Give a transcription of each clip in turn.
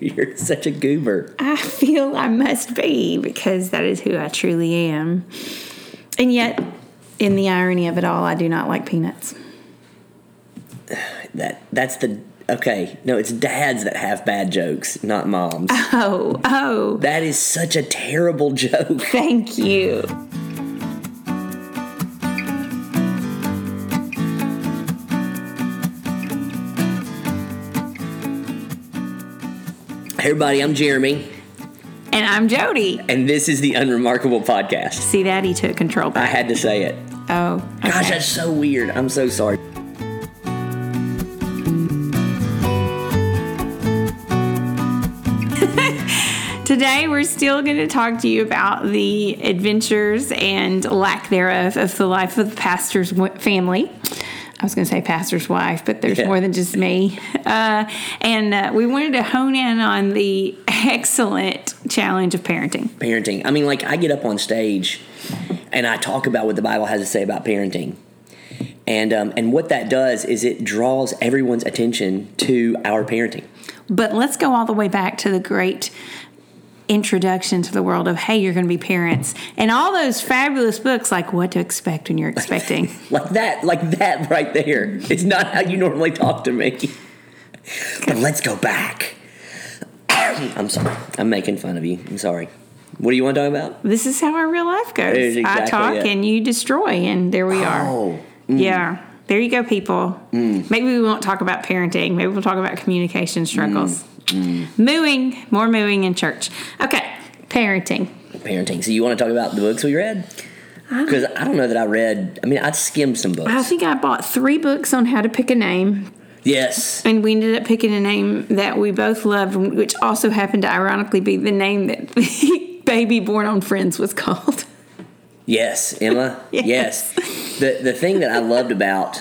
You're such a goober. I feel I must be, because that is who I truly am. And yet, in the irony of it all, I do not like peanuts. That's the... Okay, no, it's dads that have bad jokes, not moms. Oh. That is such a terrible joke. Thank you. Hey everybody, I'm Jeremy. And I'm Jody. And this is the Unremarkable Podcast. See that? He took control back. I had to say it. Oh. Okay. Gosh, that's so weird. I'm so sorry. Today, we're still going to talk to you about the adventures and lack thereof of the life of the pastor's family. I was going to say pastor's wife, but there's more than just me. And we wanted to hone in on the excellent challenge of parenting. Parenting. I mean, like, I get up on stage and I talk about what the Bible has to say about parenting. And what that does is it draws everyone's attention to our parenting. But let's go all the way back to the great introduction to the world of, hey, you're going to be parents, and all those fabulous books like What to Expect When You're Expecting. like that right there. It's not how you normally talk to me. But let's go back. I'm sorry. I'm making fun of you. I'm sorry. What do you want to talk about? This is how our real life goes. Exactly I talk it. And you destroy, and there we are. Yeah. There you go, people. Maybe we won't talk about parenting. Maybe we'll talk about communication struggles. Mooing. More mooing in church. Okay. Parenting. So you want to talk about the books we read? Because I don't know that I read. I mean, I skimmed some books. I think I bought 3 books on how to pick a name. Yes. And we ended up picking a name that we both loved, which also happened to ironically be the name that the baby born on Friends was called. Yes, Emma. Yes. The thing that I loved about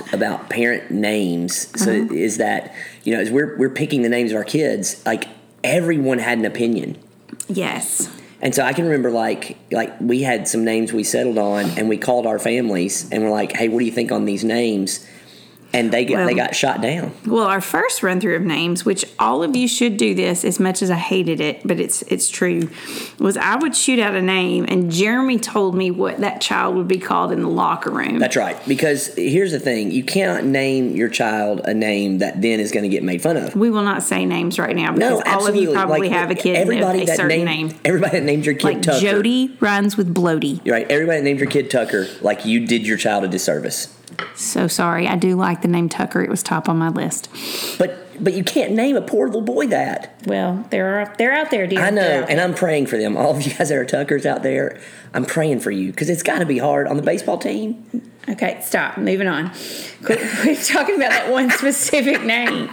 parent names is that, you know, as we're picking the names of our kids, like, everyone had an opinion. Yes. And so I can remember, like we had some names we settled on, and we called our families, and we're like, hey, what do you think on these names? And they got shot down. Well, our first run-through of names, which all of you should do this as much as I hated it, but it's true, was I would shoot out a name, and Jeremy told me what that child would be called in the locker room. That's right. Because here's the thing. You cannot name your child a name that then is going to get made fun of. We will not say names right now, because all of you probably have a kid with a certain name. Everybody that named your kid Tucker. Like Jody rhymes with bloaty. You're right. Everybody that named your kid Tucker, like, you did your child a disservice. So sorry. I do like the name Tucker. It was top on my list. But you can't name a poor little boy that. Well, they're out there, dear. I know, and I'm praying for them. All of you guys that are Tuckers out there, I'm praying for you, because it's got to be hard on the baseball team. Okay, stop. Moving on. Quit talking about that one specific name.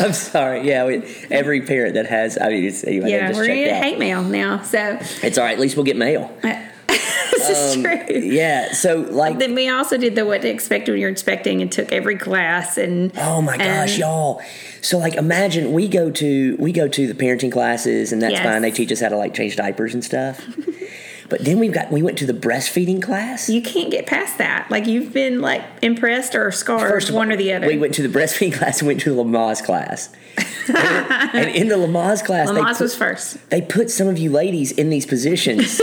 I'm sorry. Yeah, every parent that has, I mean, it's, anyway, yeah, we're in hate mail now, so it's all right. At least we'll get mail. This is true. Yeah, so like... Then we also did the What to Expect When You're Expecting, and took every class, and... Oh, my gosh, y'all. So, like, imagine we go to the parenting classes, and that's fine. They teach us how to, like, change diapers and stuff. But then we went to the breastfeeding class. You can't get past that. Like, you've been, like, impressed or scarred, first one or the other. We went to the breastfeeding class and went to the Lamaze class. And in the Lamaze class... Lamaze was first. They put some of you ladies in these positions...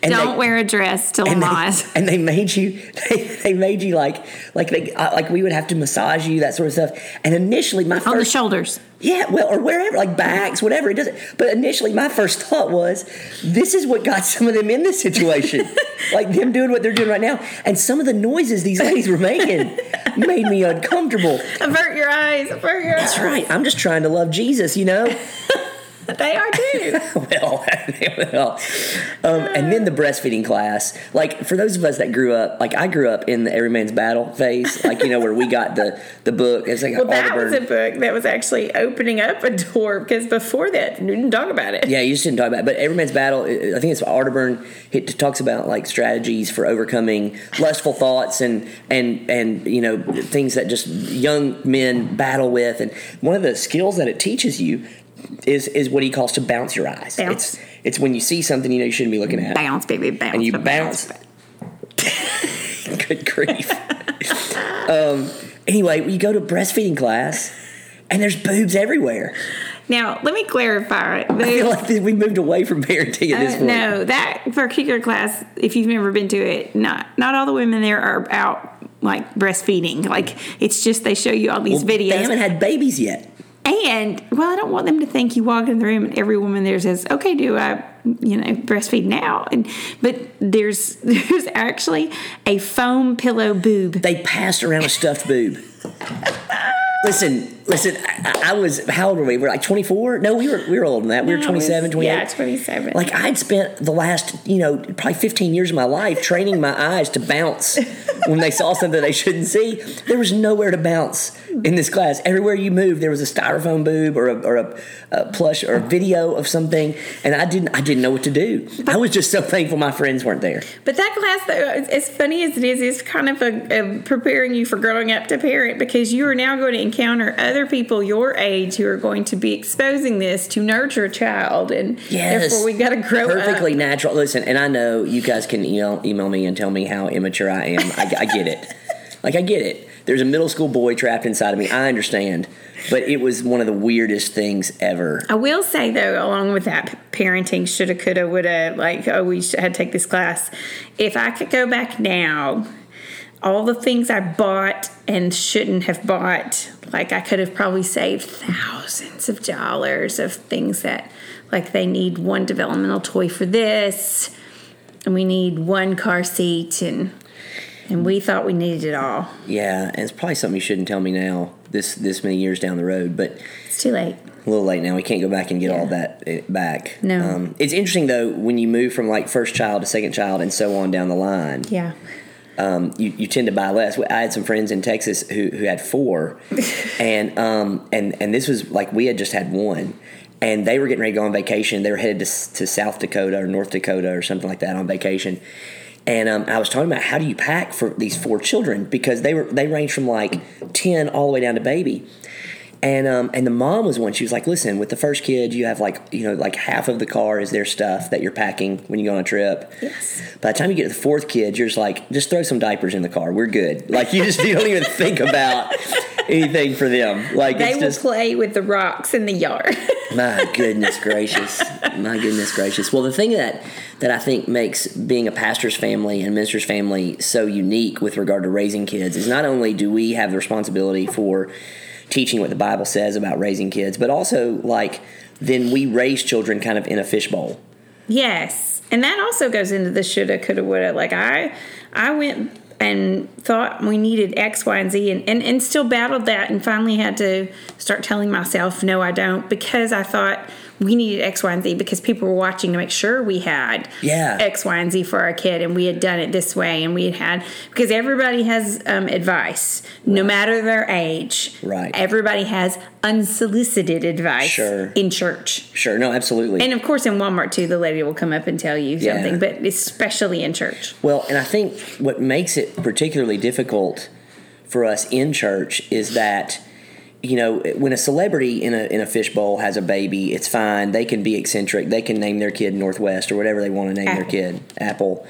And don't wear a dress till Lamaze. And they made you. They made you like we would have to massage you, that sort of stuff. And initially, my on the shoulders. Yeah, well, or wherever, like backs, whatever it doesn't. But initially, my first thought was, this is what got some of them in this situation, like them doing what they're doing right now. And some of the noises these ladies were making made me uncomfortable. Avert your eyes. That's right. I'm just trying to love Jesus, you know. They are too. Well. And then the breastfeeding class. Like, for those of us that grew up, like, I grew up in the Everyman's Battle phase, like, you know, where we got the book. It's like, well, that was a book that was actually opening up a door, because before that, you didn't talk about it. Yeah, you just didn't talk about it. But Everyman's Battle, I think it's Artiburn, it talks about, like, strategies for overcoming lustful thoughts and you know, things that just young men battle with. And one of the skills that it teaches you is what he calls to bounce your eyes. Bounce. It's when you see something you know you shouldn't be looking at. Bounce, baby, bounce. And you bounce. Good grief. Anyway, you go to breastfeeding class, and there's boobs everywhere. Now, let me clarify. I feel like we moved away from parenting at this point. No, that particular class, if you've never been to it, not all the women there are out, like, breastfeeding. Like, it's just they show you all these videos. They haven't had babies yet. And, well, I don't want them to think you walk in the room and every woman there says, okay, do I, breastfeed now? But there's actually a foam pillow boob. They passed around a stuffed boob. Listen, I was, how old were we? We're like 24? No, we were older than that. We were 27, 28. Yeah, 27. Like, I'd spent the last, probably 15 years of my life training my eyes to bounce when they saw something they shouldn't see. There was nowhere to bounce in this class. Everywhere you moved, there was a styrofoam boob or a plush or a video of something, and I didn't know what to do. But I was just so thankful my friends weren't there. But that class, though, as funny as it is, it's kind of a preparing you for growing up to parent, because you are now going to encounter other people your age who are going to be exposing this to nurture a child, and therefore we got to grow up. Perfectly natural. Listen, and I know you guys can email me and tell me how immature I am. I get it. Like, I get it. There's a middle school boy trapped inside of me. I understand. But it was one of the weirdest things ever. I will say, though, along with that parenting, shoulda, coulda, woulda, like, oh, we had to take this class. If I could go back now, all the things I bought and shouldn't have bought, like, I could have probably saved thousands of dollars of things that, like, they need one developmental toy for this, and we need one car seat, and we thought we needed it all. Yeah, and it's probably something you shouldn't tell me now, this many years down the road, but it's too late. A little late now. We can't go back and get all that back. No. It's interesting, though, when you move from, like, first child to second child and so on down the line. Yeah. You tend to buy less. I had some friends in Texas who had four, and this was like we had just had one, and they were getting ready to go on vacation. They were headed to South Dakota or North Dakota or something like that on vacation, and I was talking about how do you pack for these four children, because they range from like 10 all the way down to baby. And the mom was one. She was like, listen, with the first kid, you have like half of the car is their stuff that you're packing when you go on a trip. Yes. By the time you get to the fourth kid, you're just like, just throw some diapers in the car. We're good. Like, you don't even think about anything for them. Like, they will play with the rocks in the yard. My goodness gracious. Well, the thing that I think makes being a pastor's family and minister's family so unique with regard to raising kids is not only do we have the responsibility for teaching what the Bible says about raising kids, but also, like, then we raise children kind of in a fishbowl. Yes. And that also goes into the shoulda, coulda, woulda. Like, I went and thought we needed X, Y, and Z and still battled that, and finally had to start telling myself, no, I don't, because I thought we needed X, Y, and Z because people were watching to make sure we had X, Y, and Z for our kid, and we had done it this way, and we had because everybody has advice, no matter their age. Right. Everybody has unsolicited advice in church. Sure. No, absolutely. And, of course, in Walmart, too, the lady will come up and tell you something, but especially in church. Well, and I think what makes it particularly difficult for us in church is that when a celebrity in a fishbowl has a baby, it's fine. They can be eccentric. They can name their kid Northwest or whatever they want to name their kid. Apple.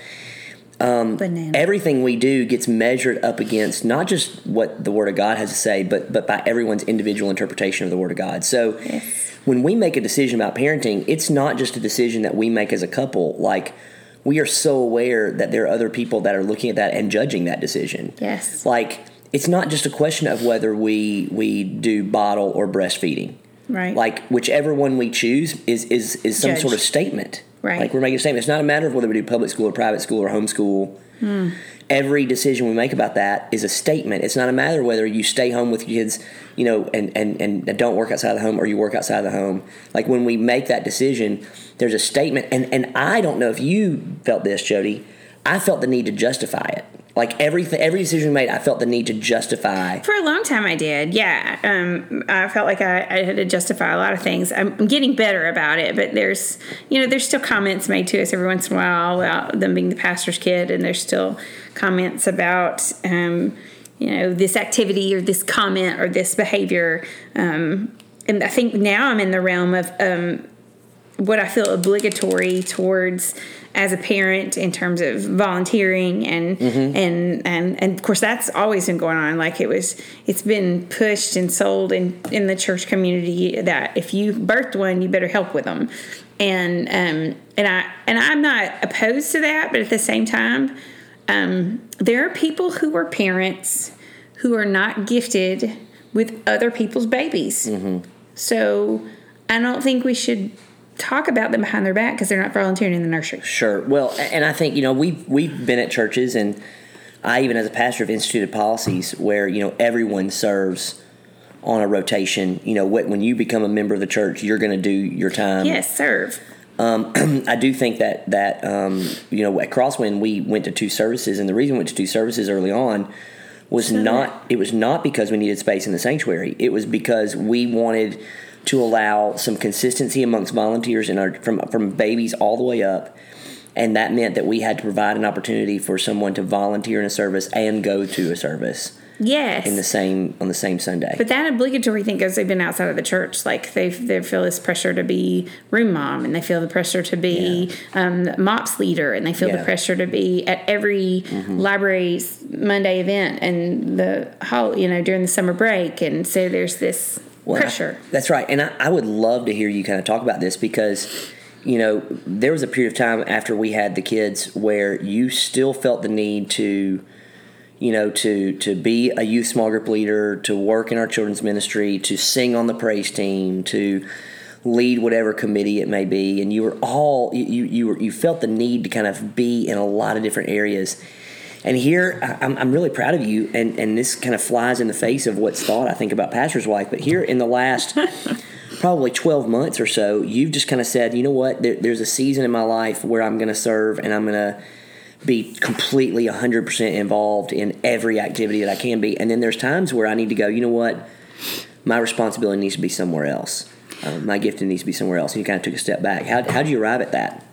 Banana. Everything we do gets measured up against not just what the Word of God has to say, but by everyone's individual interpretation of the Word of God. So when we make a decision about parenting, it's not just a decision that we make as a couple. Like, we are so aware that there are other people that are looking at that and judging that decision. Yes. Like, it's not just a question of whether we do bottle or breastfeeding. Right. Like, whichever one we choose is some sort of statement. Right. Like, we're making a statement. It's not a matter of whether we do public school or private school or homeschool. Every decision we make about that is a statement. It's not a matter of whether you stay home with your kids, and don't work outside the home, or you work outside the home. Like, when we make that decision, there's a statement. And I don't know if you felt this, Jody. I felt the need to justify it. Like, every decision we made, I felt the need to justify. For a long time, I did. Yeah, I felt like I had to justify a lot of things. I'm getting better about it, but there's still comments made to us every once in a while about them being the pastor's kid, and there's still comments about this activity or this comment or this behavior. And I think now I'm in the realm of what I feel obligatory towards as a parent in terms of volunteering and, mm-hmm. and of course that's always been going on. Like it's been pushed and sold in the church community that if you birthed one, you better help with them. And I'm not opposed to that, but at the same time, there are people who are parents who are not gifted with other people's babies. Mm-hmm. So I don't think we should talk about them behind their back because they're not volunteering in the nursery. Sure. Well, and I think, we've been at churches, and I even as a pastor have instituted policies where, everyone serves on a rotation. When you become a member of the church, you're going to do your time. Yes, serve. I do think that at Crosswind, we went to two services, and the reason we went to two services early on was not because we needed space in the sanctuary. It was because we wanted to allow some consistency amongst volunteers in our from babies all the way up, and that meant that we had to provide an opportunity for someone to volunteer in a service and go to a service. Yes, on the same Sunday. But that obligatory thing goes. They've been outside of the church, like they feel this pressure to be room mom, and they feel the pressure to be MOPS leader, and they feel the pressure to be at every library's Monday event and the whole during the summer break, and so there's this. Well, pressure. That's right. And I would love to hear you kind of talk about this because, there was a period of time after we had the kids where you still felt the need to, to be a youth small group leader, to work in our children's ministry, to sing on the praise team, to lead whatever committee it may be. And you were you felt the need to kind of be in a lot of different areas. And here, I'm really proud of you, and this kind of flies in the face of what's thought, I think, about pastor's wife. But here in the last probably 12 months or so, you've just kind of said, you know what, there's a season in my life where I'm going to serve and I'm going to be completely 100% involved in every activity that I can be. And then there's times where I need to go, you know what, my responsibility needs to be somewhere else. My gifting needs to be somewhere else. And you kind of took a step back. How'd you arrive at that?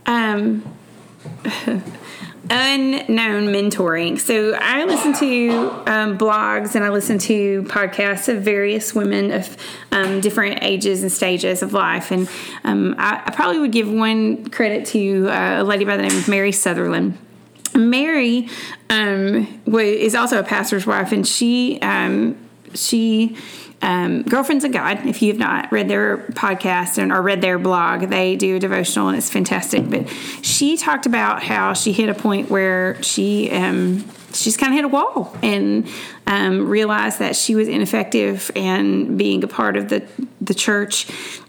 Unknown mentoring. So I listen to blogs and I listen to podcasts of various women of different ages and stages of life. And I probably would give one credit to a lady by the name of Mary Sutherland. Mary is also a pastor's wife, and she Girlfriends of God, if you've not read their podcast or read their blog, they do a devotional and it's fantastic. But she talked about how she hit a point where she's kind of hit a wall and realized that she was ineffective in being a part of the church,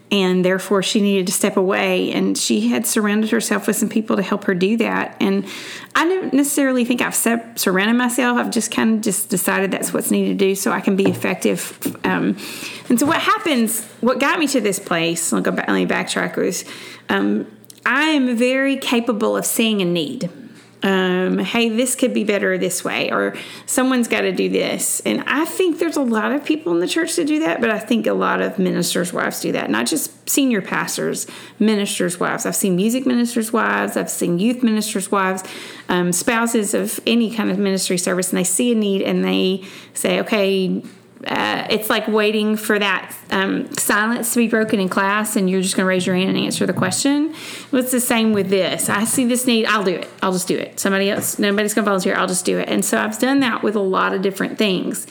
and therefore she needed to step away. And she had surrounded herself with some people to help her do that. And I don't necessarily think I've surrounded myself. I've just kind of just decided that's what's needed to do so I can be effective. And so what got me to this place, let me backtrack, was I am very capable of seeing a need. Hey, this could be better this way, or someone's got to do this. And I think there's a lot of people in the church that do that, but I think a lot of ministers' wives do that. Not just senior pastors, ministers' wives. I've seen music ministers' wives. I've seen youth ministers' wives, spouses of any kind of ministry service, and they see a need and they say, okay, it's like waiting for that silence to be broken in class, and you're just going to raise your hand and answer the question. Well, it's the same with this. I see this need. I'll do it. I'll just do it. Nobody's going to volunteer. I'll just do it. And so I've done that with a lot of different things.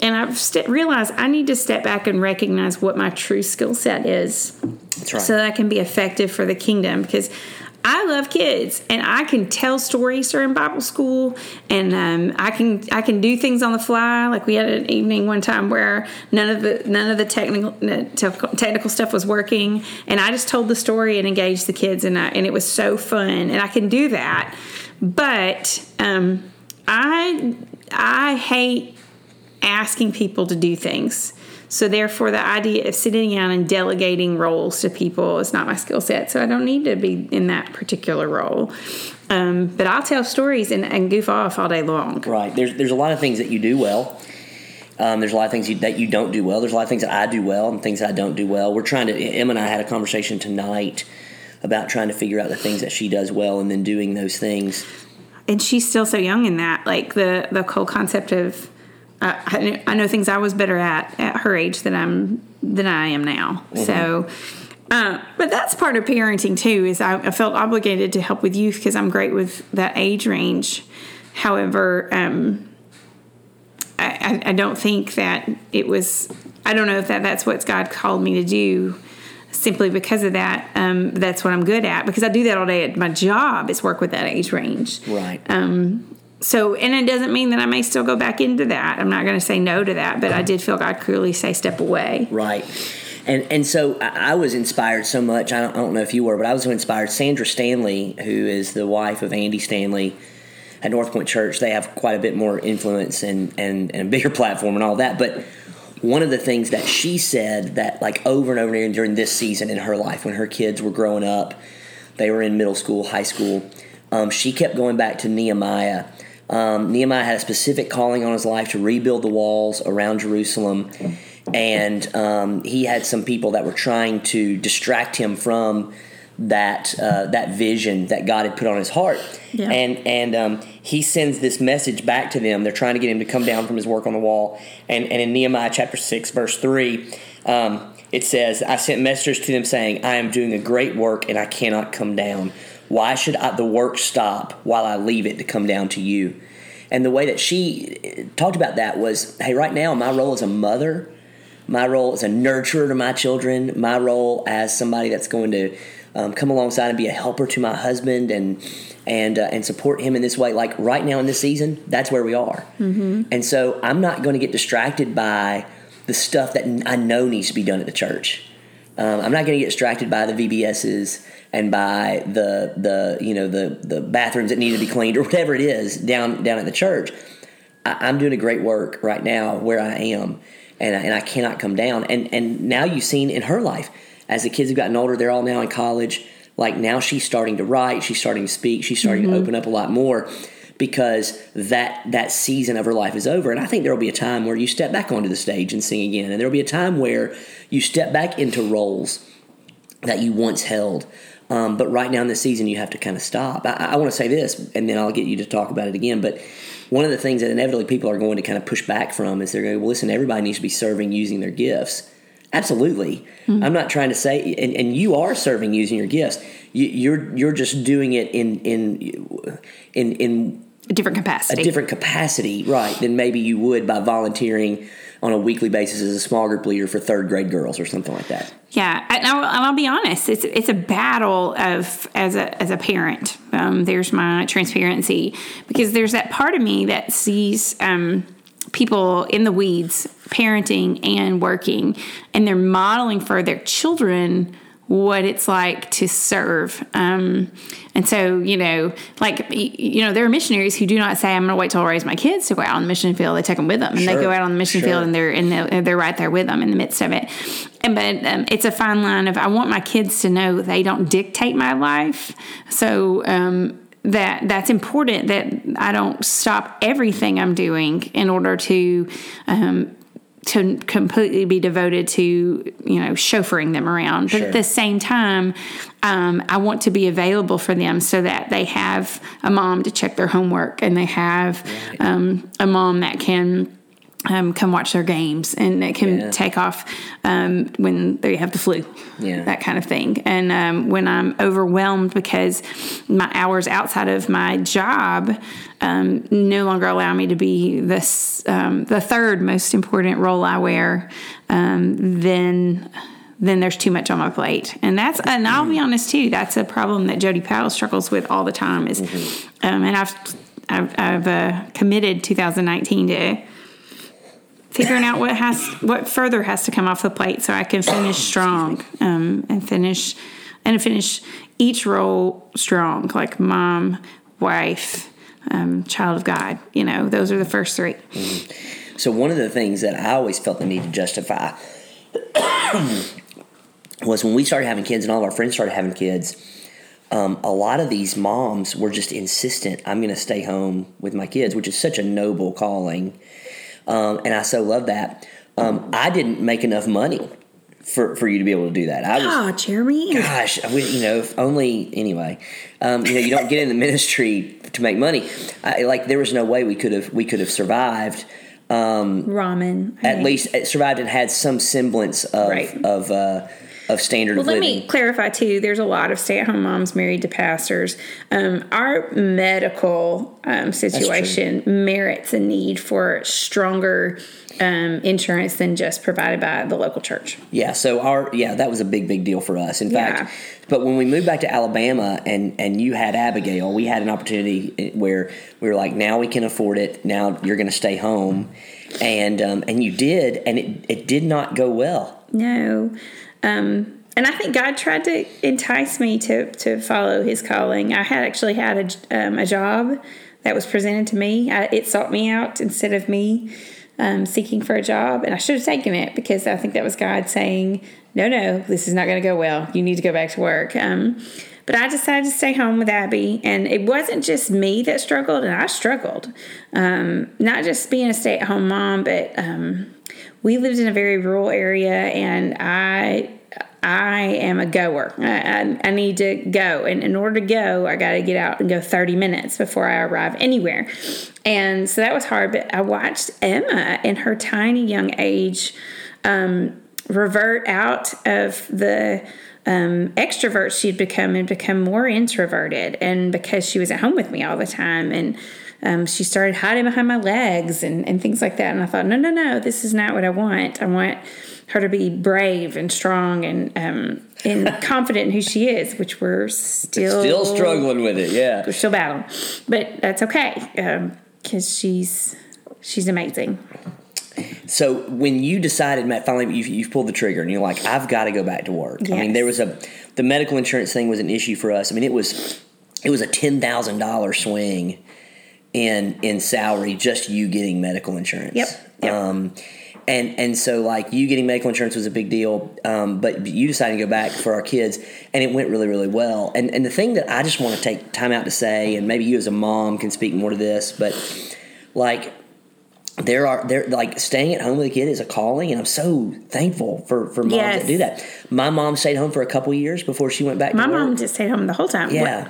And I've realized I need to step back and recognize what my true skill set is. That's right. So that I can be effective for the kingdom, because I love kids, and I can tell stories during Bible school, and I can do things on the fly. Like we had an evening one time where none of the technical stuff was working, and I just told the story and engaged the kids, and it was so fun. And I can do that, but I hate asking people to do things. So therefore, the idea of sitting down and delegating roles to people is not my skill set. So I don't need to be in that particular role. But I'll tell stories and goof off all day long. Right. There's a lot of things that you do well. There's a lot of things that you don't do well. There's a lot of things that I do well and things that I don't do well. Em and I had a conversation tonight about trying to figure out the things that she does well and then doing those things. And she's still so young in that, like the whole concept of, I know things I was better at her age than I am now. Mm-hmm. So But that's part of parenting, too, is I felt obligated to help with youth because I'm great with that age range. However, I don't think that it was, I don't know if that's what God called me to do simply because of that. That's what I'm good at because I do that all day at my job is work with that age range. Right. And it doesn't mean that I may still go back into that. I'm not going to say no to that, but I did feel God clearly say step away. Right. And so I was inspired so much. I don't know if you were, but I was so inspired. Sandra Stanley, who is the wife of Andy Stanley at North Point Church, they have quite a bit more influence and a bigger platform and all that. But one of the things that she said that like over and over and during this season in her life when her kids were growing up, they were in middle school, high school, she kept going back to Nehemiah. Nehemiah had a specific calling on his life to rebuild the walls around Jerusalem. And he had some people that were trying to distract him from that vision that God had put on his heart. Yeah. And he sends this message back to them. They're trying to get him to come down from his work on the wall. And in Nehemiah chapter 6, verse 3, it says, I sent messengers to them saying, I am doing a great work and I cannot come down. Why should the work stop while I leave it to come down to you? And the way that she talked about that was, hey, right now my role as a mother, my role as a nurturer to my children, my role as somebody that's going to come alongside and be a helper to my husband and support him in this way. Like right now in this season, that's where we are. Mm-hmm. And so I'm not going to get distracted by the stuff that I know needs to be done at the church. I'm not going to get distracted by the VBSs and by the bathrooms that need to be cleaned or whatever it is down at the church. I'm doing a great work right now where I am. And I cannot come down. And now you've seen in her life, as the kids have gotten older, they're all now in college. Like now she's starting to write, she's starting to speak, she's starting mm-hmm. to open up a lot more because that season of her life is over. And I think there will be a time where you step back onto the stage and sing again. And there will be a time where you step back into roles that you once held. But right now in this season, you have to kind of stop. I want to say this, and then I'll get you to talk about it again. But one of the things that inevitably people are going to kind of push back from is they're going to, well, listen, everybody needs to be serving using their gifts. Absolutely. Mm-hmm. I'm not trying to say, and you are serving using your gifts. You're just doing it in a different capacity. A different capacity, right, than maybe you would by volunteering on a weekly basis as a small group leader for third grade girls or something like that. Yeah, and I'll be honest, it's a battle of as a parent. There's my transparency because there's that part of me that sees people in the weeds parenting and working, and they're modeling for their children what it's like to serve. And so, there are missionaries who do not say, I'm going to wait till I raise my kids to go out on the mission field. They take them with them and sure. They go out on the mission sure. field and they're right there with them in the midst of it. But it's a fine line of, I want my kids to know they don't dictate my life. So, that's important that I don't stop everything I'm doing in order to completely be devoted to, chauffeuring them around. But sure. At the same time, I want to be available for them so that they have a mom to check their homework and they have right. A mom that can come watch their games and that can yeah. take off when they have the flu, yeah. that kind of thing. And when I'm overwhelmed because my hours outside of my job no longer allow me to be this the third most important role I wear, then there's too much on my plate. And I'll be honest too, that's a problem that Jody Powell struggles with all the time. Is, mm-hmm. And I've committed 2019 to figuring out what further has to come off the plate so I can finish strong and finish each role strong, like mom, wife, child of God. Those are the first three. Mm-hmm. So one of the things that I always felt the need to justify was when we started having kids and all of our friends started having kids, a lot of these moms were just insistent, I'm going to stay home with my kids, which is such a noble calling. And I so love that. I didn't make enough money for you to be able to do that. Jeremy. Gosh, if only, anyway. You don't get in the ministry to make money. There was no way we could have survived. Ramen. At least survived and had some semblance of of standard of living. Well, let me clarify, too. There's a lot of stay-at-home moms married to pastors. Our medical situation merits a need for stronger insurance than just provided by the local church. Yeah, so that was a big deal for us. In fact, but when we moved back to Alabama and you had Abigail, we had an opportunity where we were like, now we can afford it. Now you're going to stay home. And you did, and it did not go well. No. And I think God tried to entice me to follow his calling. I had actually had a job that was presented to me. It sought me out instead of me seeking for a job, and I should have taken it because I think that was God saying, no, this is not going to go well. You need to go back to work. But I decided to stay home with Abby, and it wasn't just me that struggled, and I struggled. Not just being a stay-at-home mom, but we lived in a very rural area, and I am a goer. I need to go. And in order to go, I got to get out and go 30 minutes before I arrive anywhere. And so that was hard. But I watched Emma in her tiny young age revert out of the extrovert she'd become and become more introverted. And because she was at home with me all the time, and she started hiding behind my legs and things like that. And I thought, no, this is not what I want. I want her to be brave and strong and confident in who she is, which we're still struggling with it. Yeah, we're still battling, but that's okay because she's amazing. So when you decided, Matt, finally you've pulled the trigger and you're like, I've got to go back to work. Yes. I mean, the medical insurance thing was an issue for us. I mean, it was a $10,000 swing in salary just you getting medical insurance. Yep. And so, like, you getting medical insurance was a big deal, but you decided to go back for our kids, and it went really, really well. And the thing that I just want to take time out to say, and maybe you as a mom can speak more to this, but, like, staying at home with a kid is a calling, and I'm so thankful for moms that do that. My mom stayed home for a couple years before she went back to work. My mom just stayed home the whole time. Yeah.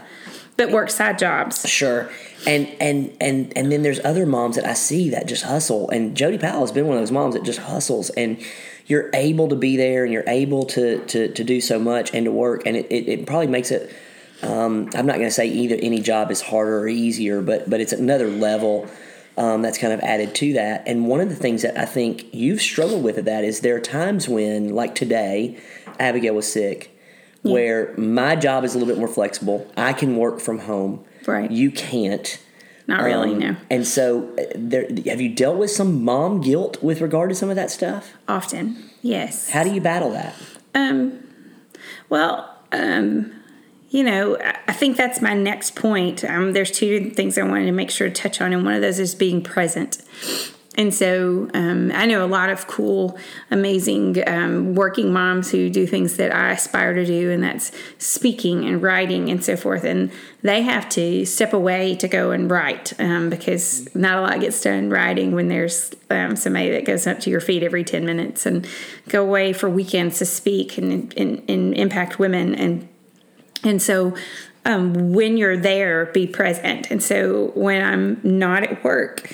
But work side jobs. Sure. And then there's other moms that I see that just hustle. And Jody Powell has been one of those moms that just hustles. And you're able to be there and you're able to do so much and to work. And it probably makes it, I'm not going to say either any job is harder or easier, but it's another level that's kind of added to that. And one of the things that I think you've struggled with at that is there are times when, like today, Abigail was sick, where my job is a little bit more flexible. I can work from home. Right. You can't. Not really, no. And so have you dealt with some mom guilt with regard to some of that stuff? Often, yes. How do you battle that? I think that's my next point. There's two things I wanted to make sure to touch on, and one of those is being present. And so I know a lot of cool, amazing working moms who do things that I aspire to do, and that's speaking and writing and so forth. And they have to step away to go and write because not a lot gets done writing when there's somebody that goes up to your feet every 10 minutes and go away for weekends to speak and impact women. And so when you're there, be present. And so when I'm not at work,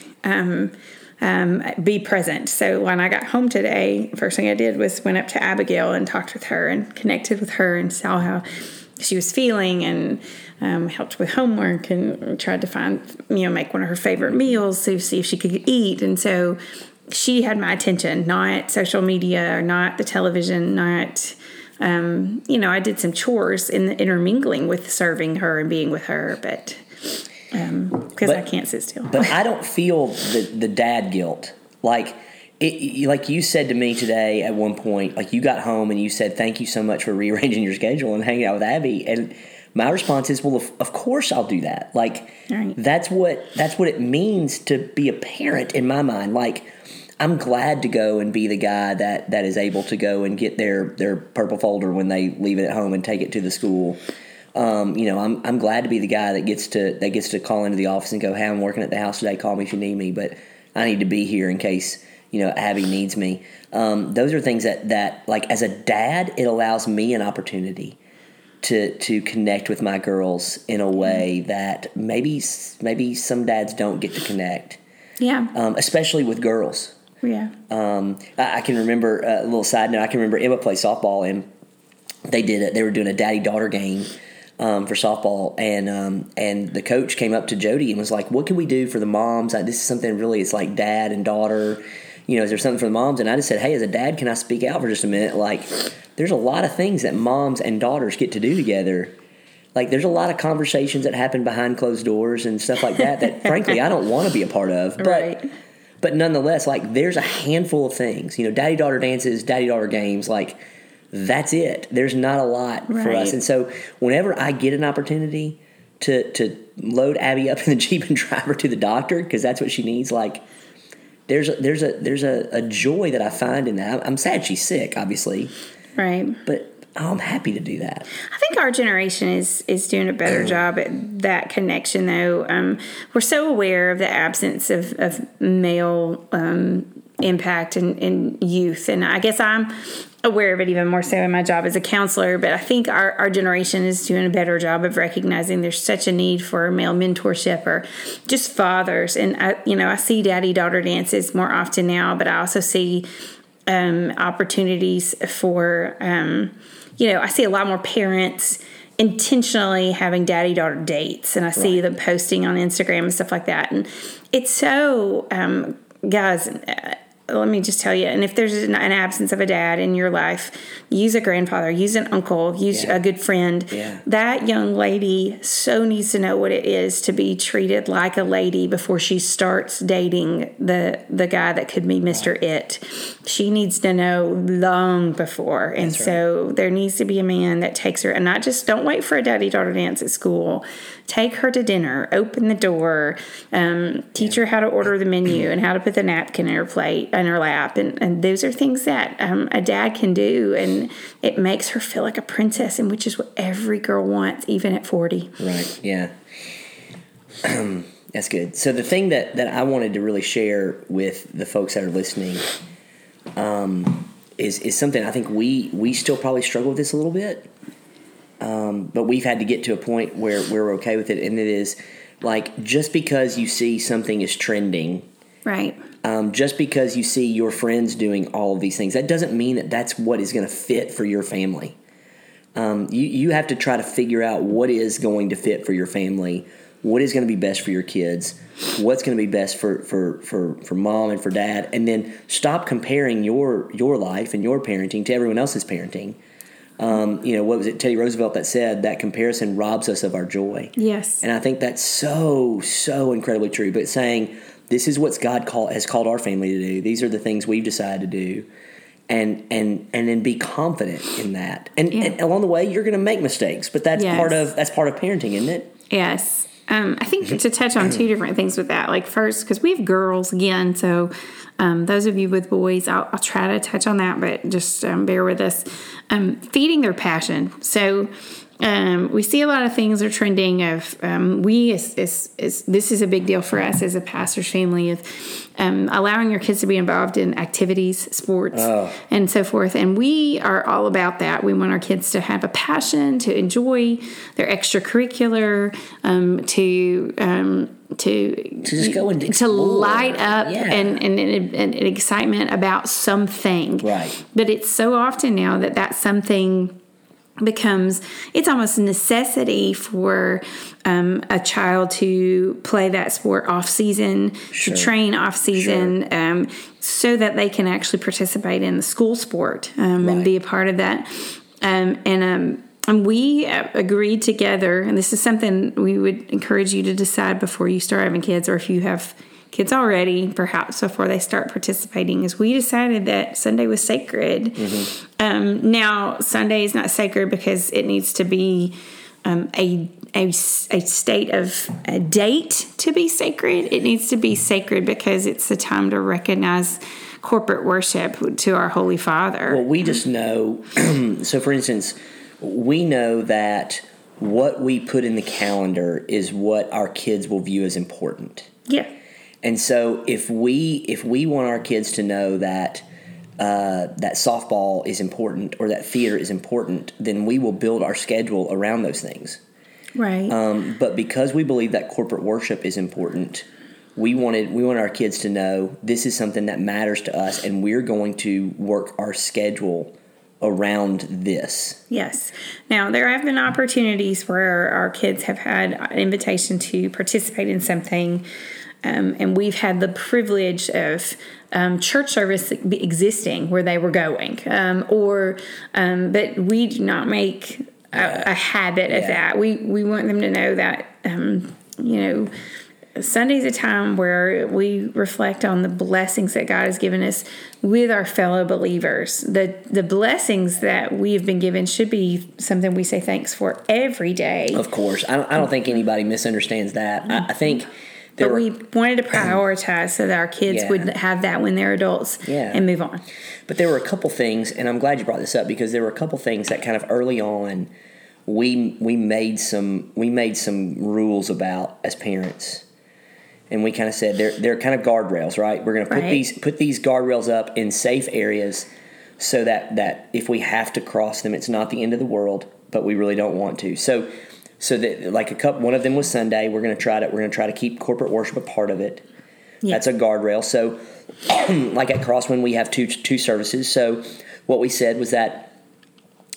be present. So when I got home today, first thing I did was went up to Abigail and talked with her and connected with her and saw how she was feeling and helped with homework and tried to make one of her favorite meals to see if she could eat. And so she had my attention, not social media or not the television, not... I did some chores in the intermingling with serving her and being with her, but... because I can't sit still. But I don't feel the dad guilt. Like you said to me today at one point, like you got home and you said, thank you so much for rearranging your schedule and hanging out with Abby. And my response is, well, of course I'll do that. Like, right. That's what it means to be a parent in my mind. Like, I'm glad to go and be the guy that is able to go and get their purple folder when they leave it at home and take it to the school. I'm glad to be the guy that gets to call into the office and go, hey, I'm working at the house today. Call me if you need me, but I need to be here in case, Abby needs me. Those are things that like as a dad, it allows me an opportunity to connect with my girls in a way that maybe some dads don't get to connect. Yeah. Especially with girls. Yeah. I can remember a little side note. I can remember Emma played softball and they did it. They were doing a daddy-daughter game for softball, and the coach came up to Jody and was like, "What can we do for the moms? This is something really. It's like dad and daughter. You know, is there something for the moms?" And I just said, "Hey, as a dad, can I speak out for just a minute? Like, there's a lot of things that moms and daughters get to do together. Like, there's a lot of conversations that happen behind closed doors and stuff like that that, frankly, I don't want to be a part of. But, but nonetheless, like, there's a handful of things. You know, daddy-daughter dances, daddy-daughter games, like, that's it. There's not a lot for us. And so whenever I get an opportunity to load Abby up in the Jeep and drive her to the doctor, because that's what she needs, like, there's a joy that I find in that. I'm sad she's sick, obviously. Right. But I'm happy to do that. I think our generation is doing a better job at that connection, though. We're so aware of the absence of male impact in youth. And I guess I'm aware of it even more so in my job as a counselor. But I think our generation is doing a better job of recognizing there's such a need for male mentorship or just fathers. And, I see daddy-daughter dances more often now, but I also see opportunities for... I see a lot more parents intentionally having daddy-daughter dates, and I see them posting on Instagram and stuff like that. And it's so, guys, let me just tell you, and if there's an absence of a dad in your life, use a grandfather, use an uncle, use a good friend. Yeah. That young lady so needs to know what it is to be treated like a lady before she starts dating the guy that could be Mr. It. She needs to know long before. And so there needs to be a man that takes her, and not just don't wait for a daddy-daughter dance at school. Take her to dinner, open the door, teach her how to order the menu and how to put the napkin in her plate, in her lap. And those are things that a dad can do. And it makes her feel like a princess, and which is what every girl wants, even at 40. Right. Yeah. That's good. So the thing that I wanted to really share with the folks that are listening is something I think we still probably struggle with this a little bit. But we've had to get to a point where we're okay with it. And it is like, just because you see something is trending, right? Just because you see your friends doing all of these things, that doesn't mean that that's what is going to fit for your family. You have to try to figure out what is going to fit for your family, what is going to be best for your kids, what's going to be best for mom and for dad. And then stop comparing your life and your parenting to everyone else's parenting. What was it, Teddy Roosevelt, that said that comparison robs us of our joy? Yes. And I think that's so, so incredibly true. But saying, this is what God has called our family to do. These are the things we've decided to do. And then be confident in that. And along the way, you're going to make mistakes, but that's part of parenting, isn't it? Yes. I think to touch on two different things with that, like first, because we have girls again, so those of you with boys, I'll try to touch on that, but just bear with us. Feeding their passion. So we see a lot of things are trending of this is a big deal for us as a pastor's family, is allowing your kids to be involved in activities, sports, and so forth. And we are all about that. We want our kids to have a passion, to enjoy their extracurricular, to just go and explore. To light up and excitement about something. Right. But it's so often now that something becomes, it's almost a necessity for a child to play that sport off season, to train off season, so that they can actually participate in the school sport and be a part of that. And we agreed together, and this is something we would encourage you to decide before you start having kids, or if you have kids already, perhaps before they start participating, is we decided that Sunday was sacred. Mm-hmm. Now, Sunday is not sacred because it needs to be a state of a date to be sacred. It needs to be sacred because it's the time to recognize corporate worship to our Holy Father. Well, we just know, so for instance, we know that what we put in the calendar is what our kids will view as important. Yeah. And so if we want our kids to know that that softball is important or that theater is important, then we will build our schedule around those things. Right. But because we believe that corporate worship is important, we want our kids to know this is something that matters to us, and we're going to work our schedule around this. Yes. Now, there have been opportunities where our kids have had an invitation to participate in something, and we've had the privilege of church service existing where they were going, but we do not make a habit of that. We want them to know that, Sunday's a time where we reflect on the blessings that God has given us with our fellow believers. The blessings that we have been given should be something we say thanks for every day. Of course. I don't think anybody misunderstands that. I think... But we wanted to prioritize so that our kids would have that when they're adults and move on. But there were a couple things, and I'm glad you brought this up, because there were a couple things that kind of early on we made some rules about as parents. And we kind of said they're kind of guardrails, right? We're going to put these guardrails up in safe areas so that if we have to cross them, it's not the end of the world, but we really don't want to. So that, like, one of them was Sunday. We're gonna try to keep corporate worship a part of it. Yeah. That's a guardrail. So, like at Crosswind, we have two services. So, what we said was that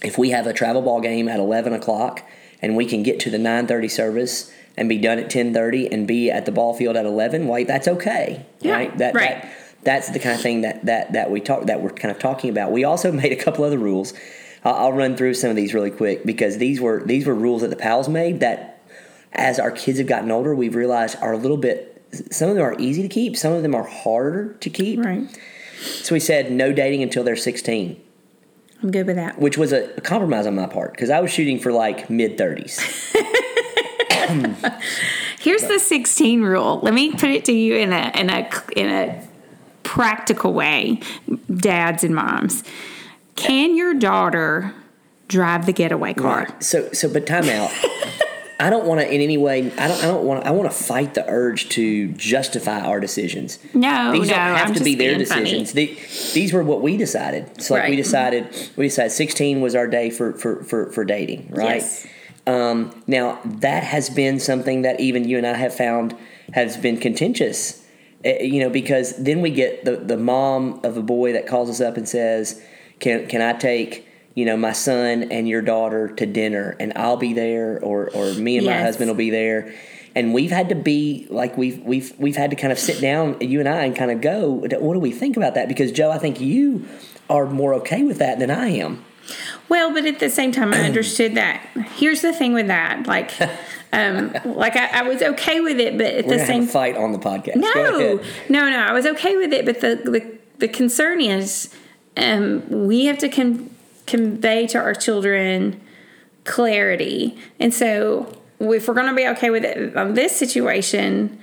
if we have a travel ball game at 11:00 and we can get to the 9:30 service and be done at 10:30 and be at the ball field at 11, well, that's okay, right? That's the kind of thing that we're kind of talking about. We also made a couple other rules. I'll run through some of these really quick, because these were rules that the pals made that, as our kids have gotten older, we've realized are a little bit. Some of them are easy to keep, some of them are harder to keep. Right. So we said no dating until they're 16. I'm good with that. Which was a compromise on my part, because I was shooting for like mid-30s. Here's the 16 rule. Let me put it to you in a practical way, dads and moms. Can your daughter drive the getaway car? Right. So, but time out. I don't want to in any way. I want to fight the urge to justify our decisions. No, these don't have to be their decisions. These were what we decided. So, like, we decided 16 was our day for dating, right? Yes. Now, that has been something that even you and I have found has been contentious. Because then we get the mom of a boy that calls us up and says, Can I take, my son and your daughter to dinner, and I'll be there, or me and my husband will be there. And we've had to be like, we've had to kind of sit down, you and I, and kind of go, what do we think about that? Because, Joe, I think you are more okay with that than I am. Well, but at the same time, I understood that. Here's the thing with that, like, I was okay with it, but at the same time, have a fight on the podcast. No, I was okay with it, but the concern is. We have to convey to our children clarity. And so if we're going to be okay with it on this situation,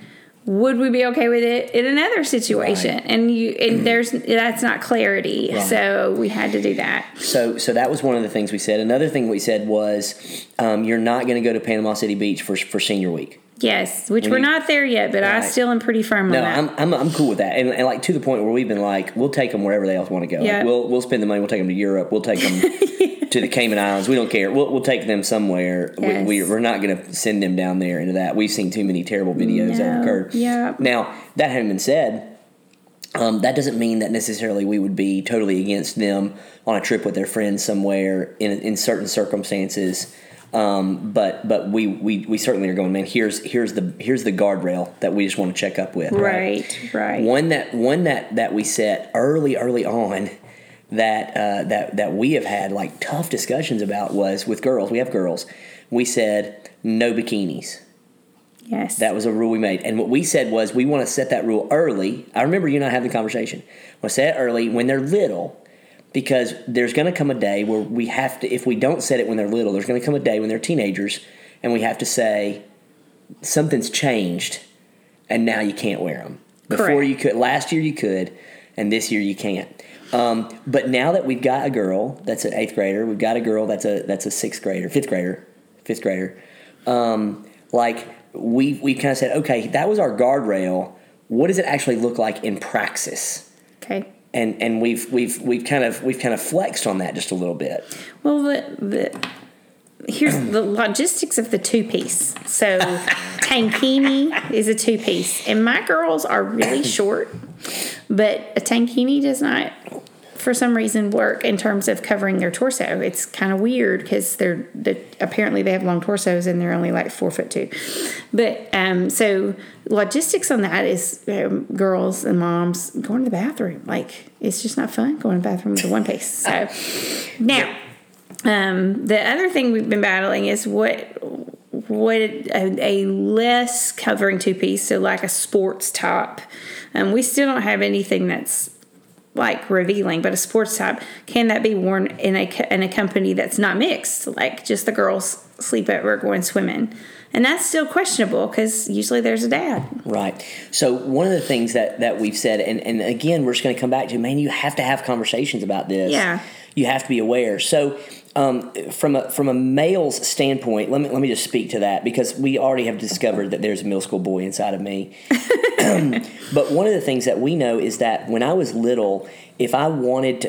would we be okay with it in another situation? Right. And that's not clarity. Right. So we had to do that. So that was one of the things we said. Another thing we said was, you're not going to go to Panama City Beach for senior week. Yes, which we're not there yet, but right. I still am pretty firm on that. I'm cool with that, and like, to the point where we've been like, we'll take them wherever they else want to go. Yep. Like, we'll spend the money. We'll take them to Europe. We'll take them to the Cayman Islands. We don't care. We'll take them somewhere. Yes. We're not going to send them down there into that. We've seen too many terrible videos that have occurred. Yeah. Now, that having been said, that doesn't mean that necessarily we would be totally against them on a trip with their friends somewhere in certain circumstances. But we certainly are going, man, here's the guardrail that we just want to check up with. Right. One that we set early on that we have had like tough discussions about was with girls. We have girls. We said no bikinis. Yes. That was a rule we made. And what we said was, we want to set that rule early. I remember you and I having the conversation. We'll set it early when they're little. Because there's going to come a day where we have to, if we don't set it when they're little, there's going to come a day when they're teenagers and we have to say, something's changed and now you can't wear them. Before Correct. You could, last year you could, and this year you can't. But now that we've got a girl that's an 8th grader, we've got a girl that's a 5th grader, we kind of said, okay, that was our guardrail. What does it actually look like in praxis? Okay. And we've kind of flexed on that just a little bit. Well, here's the logistics of the two-piece. So tankini is a two-piece, and my girls are really short, but a tankini does not for some reason, work in terms of covering their torso. It's kind of weird because apparently they have long torsos and they're only like 4'2". But so logistics on that is girls and moms going to the bathroom. Like, it's just not fun going to the bathroom with a one piece. So now the other thing we've been battling is what a less covering two-piece, so like a sports top. We still don't have anything that's like revealing, but a sports top, can that be worn in a company that's not mixed, like just the girls sleep over going swimming? And that's still questionable because usually there's a dad. Right. So one of the things that we've said, and again, we're just going to come back to, man, you have to have conversations about this. Yeah. You have to be aware. So from a male's standpoint, let me just speak to that because we already have discovered that there's a middle school boy inside of me. But one of the things that we know is that when I was in middle school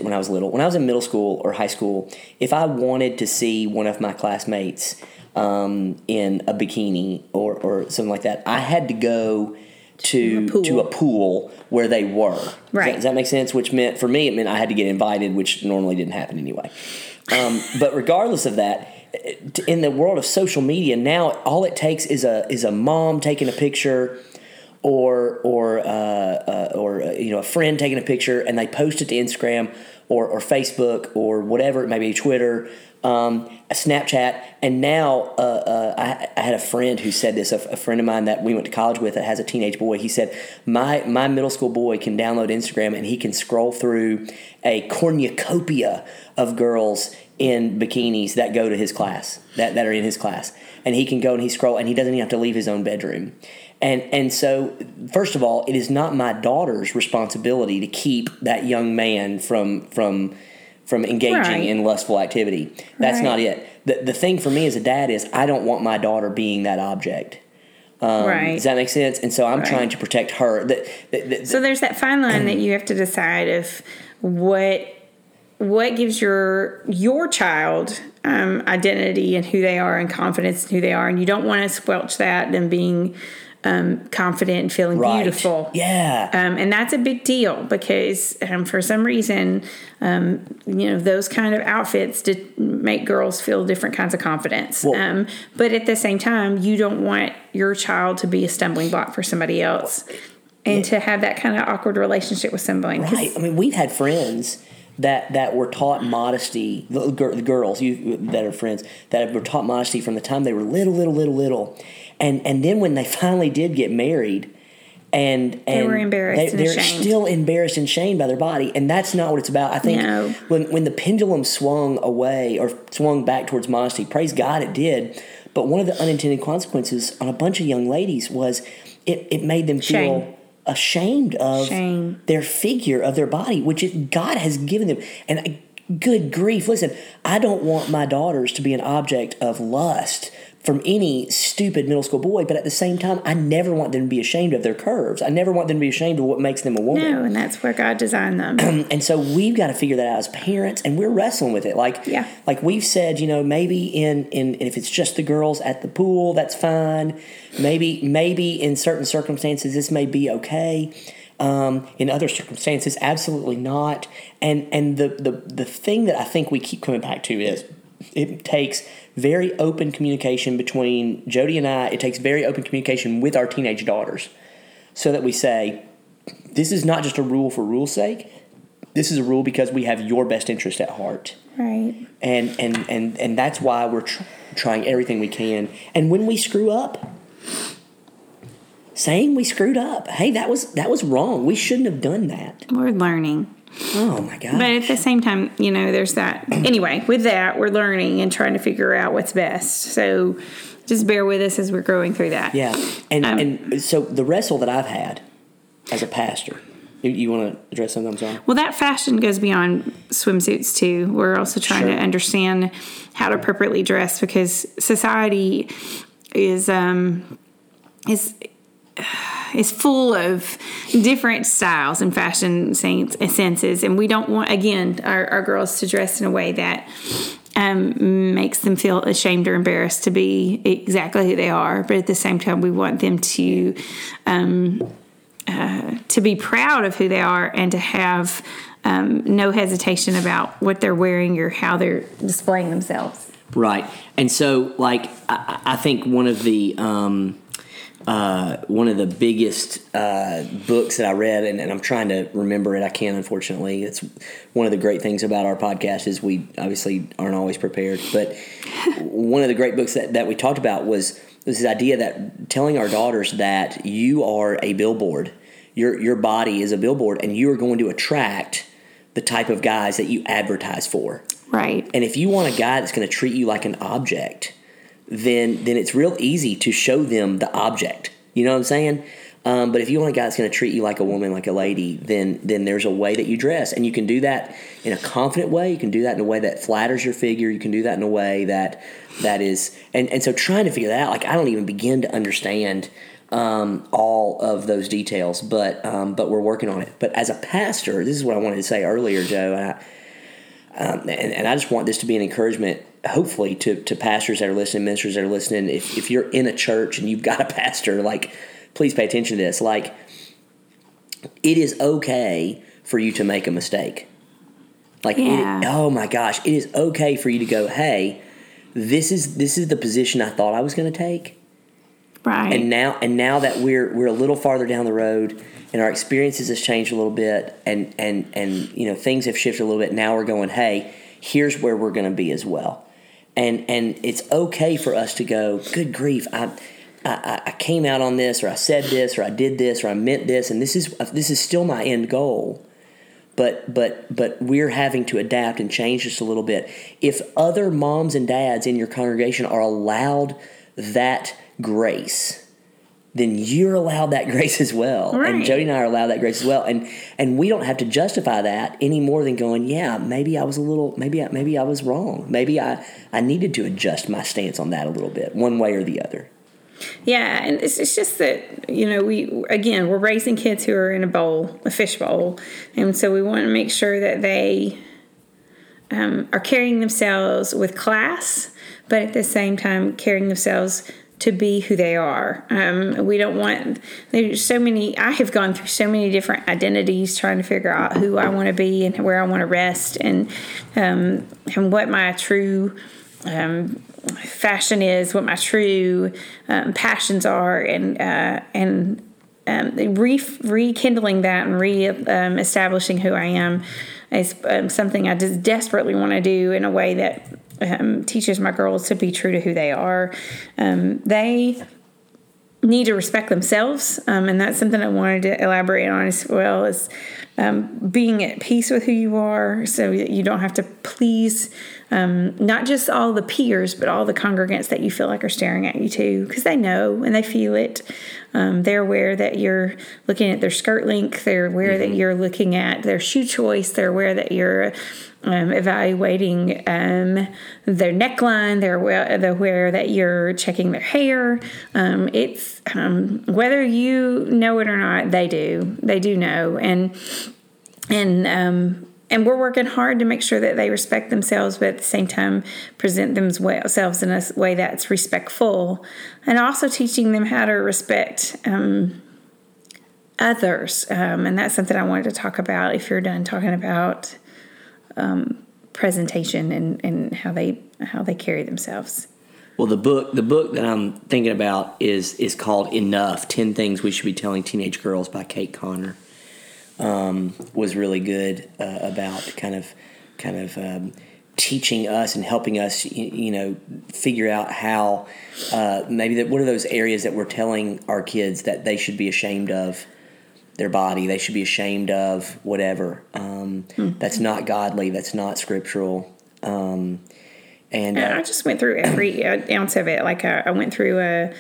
or high school, if I wanted to see one of my classmates in a bikini or something like that, I had to go to a pool where they were. Right. Does that make sense? Which meant, for me, it meant I had to get invited, which normally didn't happen anyway. But regardless of that, in the world of social media now, all it takes is a mom taking a picture or a friend taking a picture, and they post it to Instagram or Facebook or whatever it may be, Twitter, Snapchat. And now I had a friend who said this, a friend of mine that we went to college with that has a teenage boy. He said, my middle school boy can download Instagram and he can scroll through a cornucopia of girls in bikinis that go to his class, that are in his class. And he can go and he scroll, and he doesn't even have to leave his own bedroom. And so, first of all, it is not my daughter's responsibility to keep that young man from engaging in lustful activity. That's not it. The thing for me as a dad is I don't want my daughter being that object. Does that make sense? And so I'm trying to protect her. So there's that fine line that you have to decide of what gives your child identity and who they are and confidence in who they are. And you don't want to squelch that and being confident and feeling beautiful. Yeah. And that's a big deal because for some reason, those kind of outfits make girls feel different kinds of confidence. Well, but at the same time, you don't want your child to be a stumbling block for somebody else and to have that kind of awkward relationship with somebody. Right. I mean, we've had friends that were taught modesty, the girls that are friends, that were taught modesty from the time they were little. And then when they finally did get married, and they were embarrassed they're still embarrassed and shamed by their body. And that's not what it's about. I think when the pendulum swung back towards modesty, praise God it did. But one of the unintended consequences on a bunch of young ladies was it made them feel... Shame. Ashamed of their figure, of their body, which God has given them. And good grief, listen, I don't want my daughters to be an object of lust from any stupid middle school boy, but at the same time, I never want them to be ashamed of their curves. I never want them to be ashamed of what makes them a woman. No, and that's where God designed them. And so we've got to figure that out as parents, and we're wrestling with it. Like we've said, maybe in if it's just the girls at the pool, that's fine. Maybe in certain circumstances, this may be okay. In other circumstances, absolutely not. And the thing that I think we keep coming back to is it takes very open communication between Jody and I. It takes very open communication with our teenage daughters so that we say, this is not just a rule for rule's sake. This is a rule because we have your best interest at heart. Right. And that's why we're trying everything we can. And when we screw up, saying we screwed up. Hey, that was wrong. We shouldn't have done that. We're learning. Oh, my God. But at the same time, there's that. Anyway, with that, we're learning and trying to figure out what's best. So just bear with us as we're growing through that. Yeah. And so the wrestle that I've had as a pastor, you want to address something? I'm sorry. Well, that fashion goes beyond swimsuits, too. We're also trying to understand how to appropriately dress because society is full of different styles and fashion senses, and we don't want, again, our girls to dress in a way that makes them feel ashamed or embarrassed to be exactly who they are. But at the same time, we want them to be proud of who they are and to have no hesitation about what they're wearing or how they're displaying themselves. Right. And so, like, I think one of the biggest books that I read, and I'm trying to remember it. I can't, unfortunately. It's one of the great things about our podcast is we obviously aren't always prepared. But one of the great books that we talked about was this idea that telling our daughters that you are a billboard, your body is a billboard, and you are going to attract the type of guys that you advertise for. Right. And if you want a guy that's going to treat you like an object, then it's real easy to show them the object. You know what I'm saying? But if you want a guy that's going to treat you like a woman, like a lady, then there's a way that you dress. And you can do that in a confident way. You can do that in a way that flatters your figure. You can do that in a way that is – and so trying to figure that out, like, I don't even begin to understand all of those details, but we're working on it. But as a pastor, this is what I wanted to say earlier, Joe, and I just want this to be an encouragement, hopefully, to pastors that are listening, ministers that are listening. If you're in a church and you've got a pastor, like, please pay attention to this. Like, it is okay for you to make a mistake. Like, yeah. Oh my gosh, it is okay for you to go, hey, this is the position I thought I was going to take. Right. And now that we're a little farther down the road and our experiences has changed a little bit and you know, things have shifted a little bit. Now we're going, hey, here's where we're going to be as well. And it's okay for us to go, good grief, I came out on this, or I said this, or I did this, or I meant this, and this is still my end goal. But we're having to adapt and change just a little bit. If other moms and dads in your congregation are allowed that grace, then you're allowed that grace as well. Right. And Jody and I are allowed that grace as well. And we don't have to justify that any more than going, yeah, maybe I was wrong. Maybe I needed to adjust my stance on that a little bit, one way or the other. Yeah, and it's just that, you know, we're raising kids who are in a fish bowl, and so we want to make sure that they are carrying themselves with class, but at the same time carrying themselves to be who they are. We don't want, there's so many, I have gone through so many different identities trying to figure out who I want to be and where I want to rest and what my true fashion is, what my true passions are, rekindling that and establishing who I am is something I just desperately want to do in a way that teaches my girls to be true to who they are. They need to respect themselves, and that's something I wanted to elaborate on as well, is being at peace with who you are, so that you don't have to please not just all the peers, but all the congregants that you feel like are staring at you too, because they know and they feel it. They're aware that you're looking at their skirt length. They're aware mm-hmm. that you're looking at their shoe choice. They're aware that you're evaluating their neckline. They're aware that you're checking their hair. It's whether you know it or not, they do. They do know, and we're working hard to make sure that they respect themselves, but at the same time present themselves in a way that's respectful, and also teaching them how to respect others. And that's something I wanted to talk about if you're done talking about presentation and how they carry themselves. Well, the book that I'm thinking about is called Enough: 10 Things We Should Be Telling Teenage Girls by Kate Connor. Was really good about kind of teaching us and helping us, you know, figure out how maybe that, what are those areas that we're telling our kids that they should be ashamed of their body, they should be ashamed of whatever. Mm-hmm. That's not godly. That's not scriptural. And I just went through every ounce of it. Like I went through I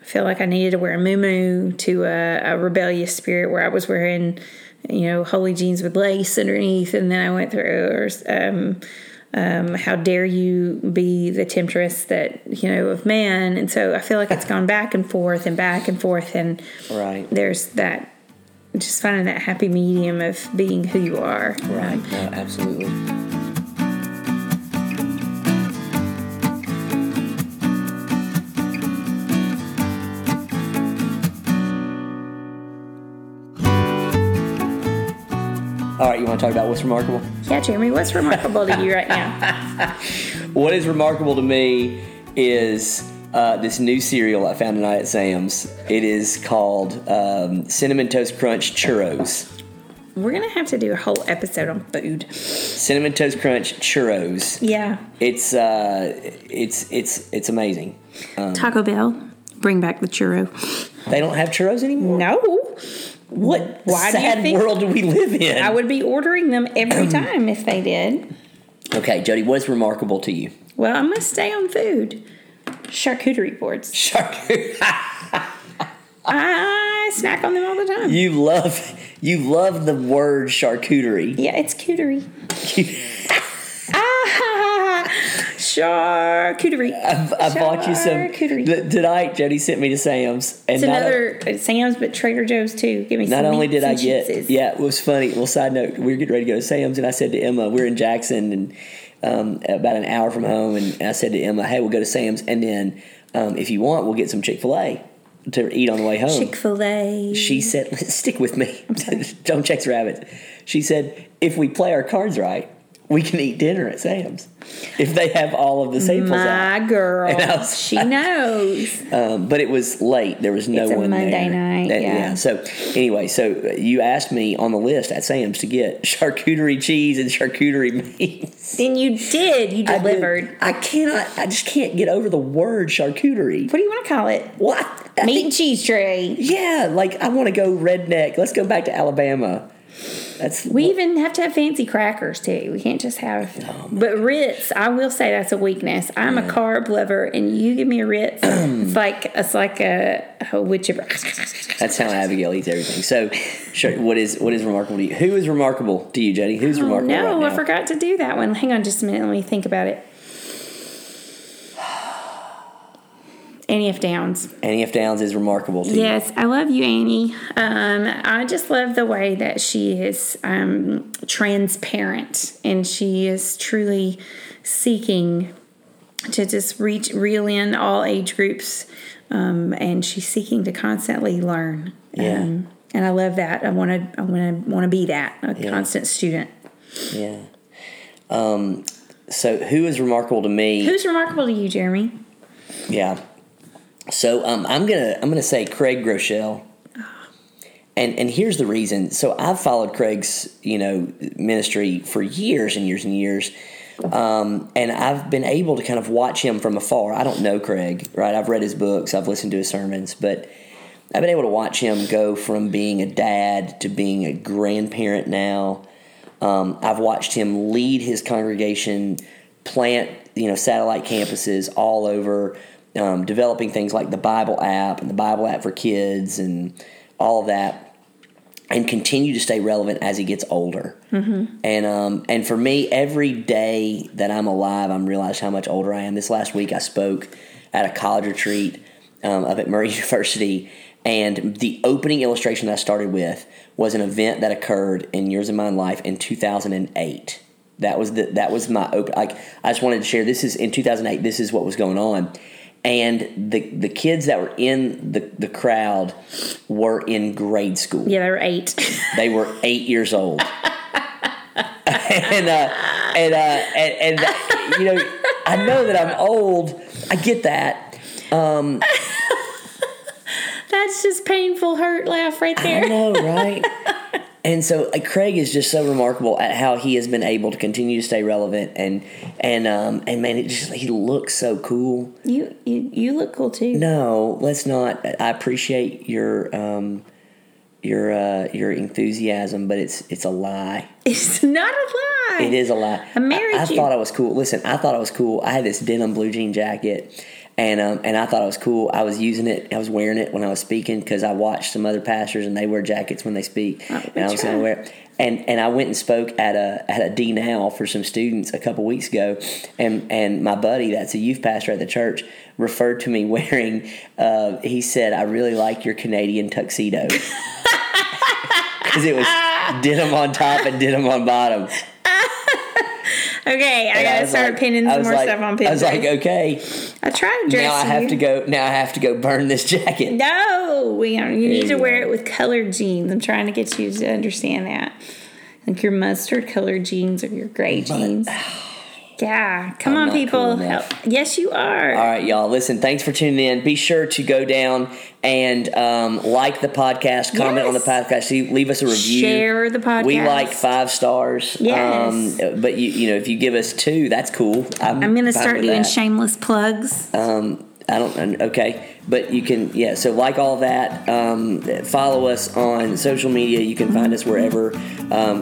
feel like I needed to wear a muumuu to a rebellious spirit, where I was wearing, you know, holy jeans with lace underneath. And then I went through, how dare you be the temptress that, you know, of man. And so I feel like it's gone back and forth and back and forth. And right. There's that, just finding that happy medium of being who you are. Right. No, absolutely. All right, you want to talk about what's remarkable? Yeah, Jeremy, what's remarkable to you right now? What is remarkable to me is this new cereal I found tonight at Sam's. It is called Cinnamon Toast Crunch Churros. We're going to have to do a whole episode on food. Cinnamon Toast Crunch Churros. Yeah. It's amazing. Taco Bell, bring back the churro. They don't have churros anymore? No. What sad world do we live in? I would be ordering them every time if they did. Okay, Jody, what is remarkable to you? Well, I'm going to stay on food. Charcuterie boards. I snack on them all the time. You love the word charcuterie. Yeah, it's cuterie. Charcuterie. I bought you some tonight. Jody sent me to Sam's. And it's another Sam's, but Trader Joe's too. Give me some. Not only did I get, cheeses. Yeah, it was funny. Well, side note, we were getting ready to go to Sam's, and I said to Emma, we're in Jackson, and about an hour from home, and I said to Emma, hey, we'll go to Sam's, and then if you want, we'll get some Chick-fil-A to eat on the way home. Chick-fil-A. She said, stick with me. Don't chase rabbits. She said, if we play our cards right, we can eat dinner at Sam's if they have all of the staples out. My girl. She knows. But it was late. There was no one there. It's a Monday night. Yeah. So, anyway, you asked me on the list at Sam's to get charcuterie cheese and charcuterie meats. And you did. You delivered. I just can't get over the word charcuterie. What do you want to call it? What? Meat and cheese tray. Yeah. Like, I want to go redneck. Let's go back to Alabama. We even have to have fancy crackers too. We can't just have. But Ritz, I will say that's a weakness. I'm a carb lover, and you give me a Ritz, it's like a whichever. That's how Abigail eats everything. So, sure, what is remarkable to you? Who is remarkable to you, Jenny? Who's remarkable? No, right now? I forgot to do that one. Hang on, just a minute. Let me think about it. Annie F. Downs. Annie F. Downs is remarkable to you. Yes, I love you, Annie. I just love the way that she is transparent, and she is truly seeking to just reel in all age groups, and she's seeking to constantly learn. Yeah. And I love that. I want to be that constant student. Yeah. So who is remarkable to me? Who's remarkable to you, Jeremy? Yeah. So I'm gonna say Craig Groeschel, and here's the reason. So I've followed Craig's ministry for years and years and years, and I've been able to kind of watch him from afar. I don't know Craig, right? I've read his books, I've listened to his sermons, but I've been able to watch him go from being a dad to being a grandparent now. I've watched him lead his congregation, plant satellite campuses all over. Developing things like the Bible app and the Bible app for kids and all of that, and continue to stay relevant as he gets older. Mm-hmm. And for me, every day that I'm alive, I'm realized how much older I am. This last week, I spoke at a college retreat up at Murray University, and the opening illustration that I started with was an event that occurred in Years of My Life in 2008. That was my open. I just wanted to share. This is in 2008. This is what was going on. And the kids that were in the crowd were in grade school. Yeah, they were 8. They were 8 years old. I know that I'm old. I get that. That's just painful hurt laugh right there. I know, right? And so Craig is just so remarkable at how he has been able to continue to stay relevant, and man, he looks so cool. You look cool too. No, let's not. I appreciate your enthusiasm, but it's a lie. It's not a lie. It is a lie. I married you. I thought I was cool. Listen, I thought I was cool. I had this denim blue jean jacket. And I thought it was cool. I was using it. I was wearing it when I was speaking because I watched some other pastors and they wear jackets when they speak. And I was going to wear it. And I went and spoke at a D-Now for some students a couple weeks ago. And my buddy that's a youth pastor at the church referred to me wearing, he said, I really like your Canadian tuxedo. Because it was denim on top and denim on bottom. Okay, I gotta start pinning some more stuff on Pinterest. I was like, okay. I tried to dress now. Now I have to go burn this jacket. No, you need to wear it with colored jeans. I'm trying to get you to understand that. Like your mustard-colored jeans or your gray jeans. Yeah. Come on, people. Cool. Yes, you are. All right, y'all. Listen, thanks for tuning in. Be sure to go down and like the podcast, comment on the podcast, leave us a review. Share the podcast. We like 5 stars. Yes. But, you know, if you give us 2, that's cool. I'm going to start doing shameless plugs. I don't. Okay. But you can, yeah, so like all that, follow us on social media. You can find us wherever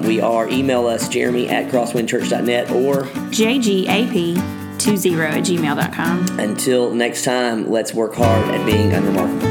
we are. Email us, jeremy@crosswindchurch.net or jgap20@gmail.com. Until next time, let's work hard at being unremarkable.